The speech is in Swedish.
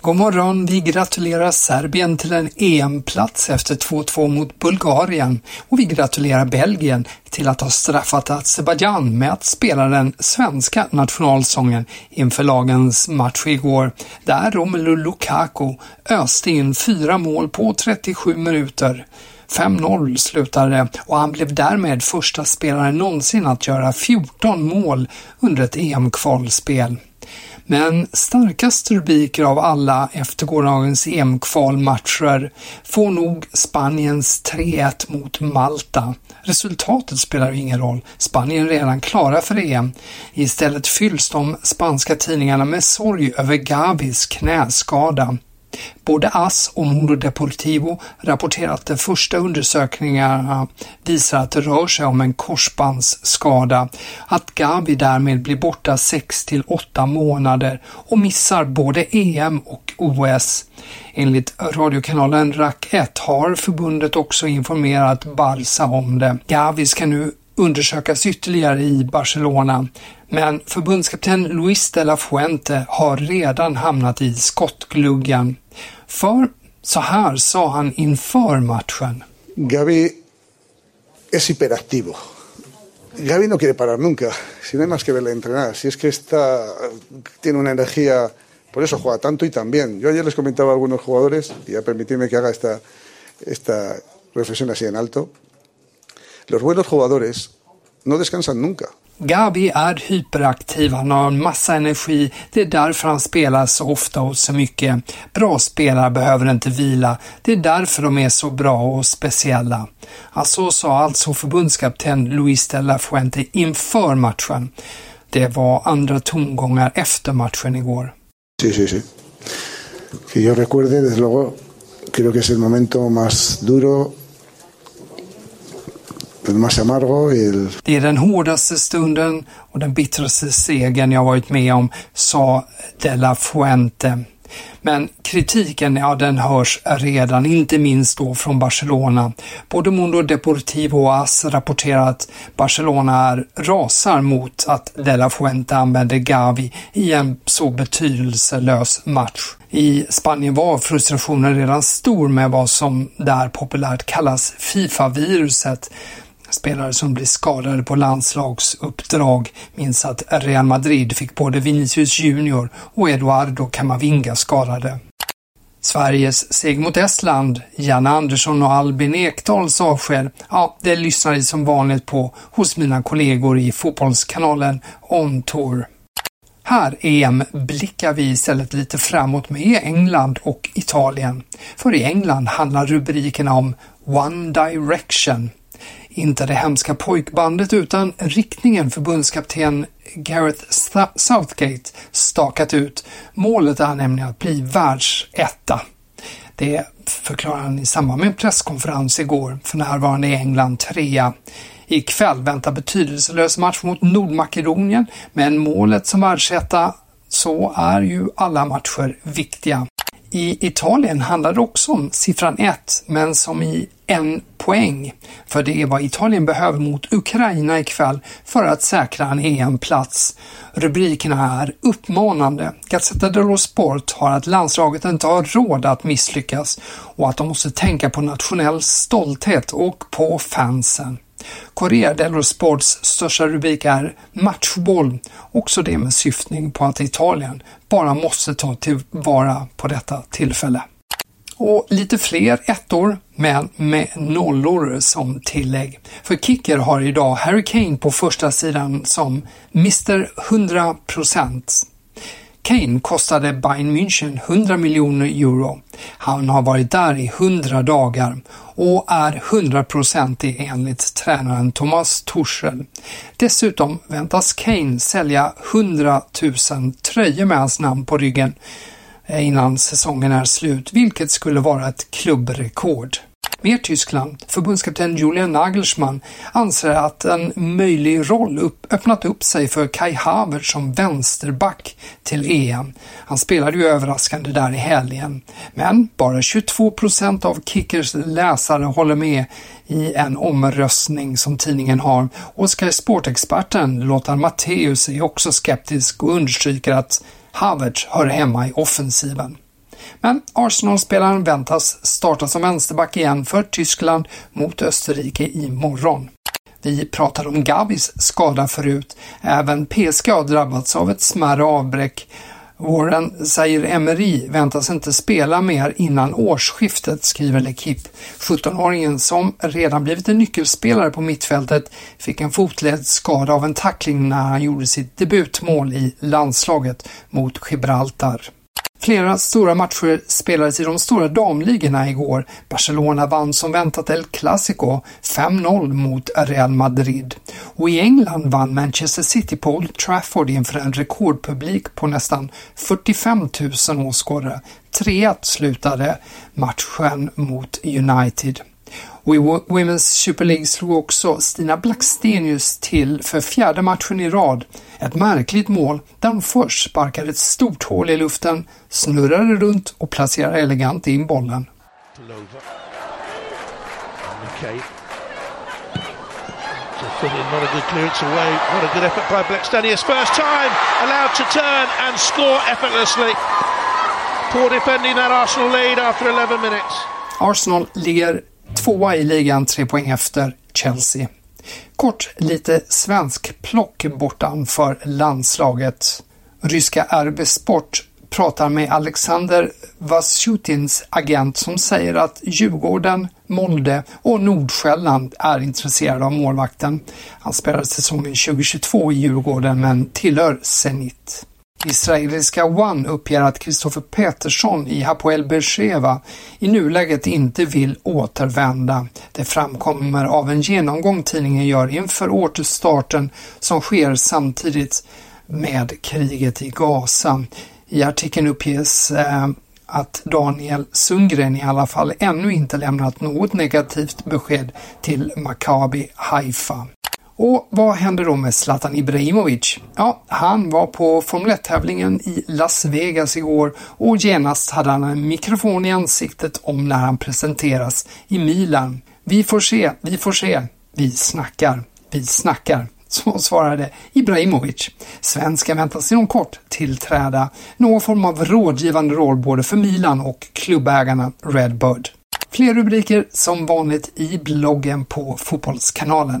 God morgon, vi gratulerar Serbien till en EM-plats efter 2-2 mot Bulgarien och vi gratulerar Belgien till att ha straffat Azerbaijan med att spela den svenska nationalsången inför lagens match igår, där Romelu Lukaku öste in 4 mål på 37 minuter. 5-0 slutade och han blev därmed första spelaren någonsin att göra 14 mål under ett EM-kvalspel. Men starkast rubriker av alla efter gårdagens EM-kvalmatcher får nog Spaniens 3-1 mot Malta. Resultatet spelar ingen roll. Spanien är redan klara för EM. Istället fylls de spanska tidningarna med sorg över Gavis knäskada. Både AS och Mundo Deportivo rapporterar att de första undersökningarna visar att det rör sig om en korsbandsskada, att Gavi därmed blir borta 6-8 månader och missar både EM och OS. Enligt radiokanalen RAC1 har förbundet också informerat Barça om det. Gavi ska nu undersökas ytterligare i Barcelona, men förbundskapten Luis de la Fuente har redan hamnat i skottgluggen. För så här sa han inför matchen. Gavi es hiperactivo. Gavi no quiere parar nunca. Si no hay más que verle entrenar. Si es que está tiene una energía, por eso juega tanto y también. Yo ayer les comentaba a algunos jugadores, y a permitirme que haga esta reflexión así en alto. Los buenos jugadores no descansan nunca. Gavi är hyperaktiv, han har en massa energi, det är därför han spelar så ofta och så mycket. Bra spelare behöver inte vila, det är därför de är så bra och speciella. Alltså sa alltså förbundskapten Luis de la Fuente inför matchen. Det var andra tongångar efter matchen igår. Sí. Que yo recuerde, desde luego, creo que es el momento más duro. Det är den hårdaste stunden och den bittraste segern jag varit med om, sa de la Fuente. Men kritiken, den hörs redan, inte minst då från Barcelona. Både Mundo Deportivo och AS rapporterar att Barcelona rasar mot att de la Fuente använde Gavi i en så betydelselös match. I Spanien var frustrationen redan stor med vad som där populärt kallas FIFA-viruset. Spelare som blir skadade på landslagsuppdrag, minns att Real Madrid fick både Vinicius Junior och Eduardo Camavinga skadade. Sveriges seg mot Estland, Janne Andersson och Albin Ekdahls avsked, det lyssnar vi som vanligt på hos mina kollegor i Fotbollskanalen On Tour. Här EM blickar vi istället lite framåt med England och Italien. För i England handlar rubriken om One Direction. inte det hemska pojkbandet utan riktningen förbundskapten Gareth Southgate stakat ut. Målet är nämligen att bli världsetta. Det förklarar han i samband med en presskonferens igår. För närvarande är England 3. Ikväll väntar betydelselös match mot Nordmakedonien, men målet som världsetta, så är ju alla matcher viktiga. I Italien handlar det också om siffran 1, men som i en poäng. För det är vad Italien behöver mot Ukraina ikväll för att säkra en EM-plats. Rubrikerna är uppmanande. Gazzetta dello Sport har att landslaget inte har råd att misslyckas och att de måste tänka på nationell stolthet och på fansen. Corriere dello Sports största rubrik är matchboll, också det med syftning på att Italien bara måste ta tillvara på detta tillfälle. Och lite fler ettor, men med nollor som tillägg. För Kicker har idag Harry Kane på första sidan som Mr. 100%. Kane kostade Bayern München 100 miljoner euro. Han har varit där i 100 dagar och är 100% enligt tränaren Thomas Tuchel. Dessutom väntas Kane sälja 100 000 tröjor med hans namn på ryggen innan säsongen är slut, vilket skulle vara ett klubbrekord. Mer Tyskland. Förbundskapten Julian Nagelsmann anser att en möjlig roll öppnat upp sig för Kai Havertz som vänsterback till EM. Han spelade ju överraskande där i helgen, men bara 22% av Kickers läsare håller med i en omröstning som tidningen har. Och Sky Sport-experten Lothar Matthäus är också skeptisk och understryker att Havertz hör hemma i offensiven. Men Arsenal-spelaren väntas starta som vänsterback igen för Tyskland mot Österrike imorgon. Vi pratade om Gavis skada förut. Även PSG har drabbats av ett smärre avbräck. Warren Zaïre-Emery väntas inte spela mer innan årsskiftet, skriver L'Equipe. 17-åringen som redan blivit en nyckelspelare på mittfältet fick en fotledsskada av en tackling när han gjorde sitt debutmål i landslaget mot Gibraltar. Flera stora matcher spelades i de stora damligorna igår. Barcelona vann som väntat El Clasico 5-0 mot Real Madrid. Och i England vann Manchester City på Old Trafford inför en rekordpublik på nästan 45 000 åskådare. 3-1 slutade matchen mot United. Och i Women's Super League slog också Stina Blackstenius till för fjärde matchen i rad. Ett märkligt mål där hon först sparkade ett stort hål i luften, snurrade runt och placerade elegant in bollen. Arsenal ligger 2:a i ligan, 3 poäng efter Chelsea. Kort lite svensk plock bortanför landslaget. Ryska RB Sport pratar med Alexander Vashutins agent som säger att Djurgården, Molde och Nordsjälland är intresserade av målvakten. Han spelade säsongen 2022 i Djurgården men tillhör Zenit. Israeliska One uppger att Kristoffer Petersson i Hapoel Beersheva i nuläget inte vill återvända. Det framkommer av en genomgång tidningen gör inför återstarten som sker samtidigt med kriget i Gaza. I artikeln uppges att Daniel Sundgren i alla fall ännu inte lämnat något negativt besked till Maccabi Haifa. Och vad händer då med Zlatan Ibrahimovic? Ja, han var på Formel 1-tävlingen i Las Vegas igår och genast hade han en mikrofon i ansiktet om när han presenteras i Milan. Vi får se, vi snackar. Så svarade Ibrahimovic. Svenskan väntas inom kort tillträda någon form av rådgivande roll både för Milan och klubbägarna Redbird. Fler rubriker som vanligt i bloggen på Fotbollskanalen.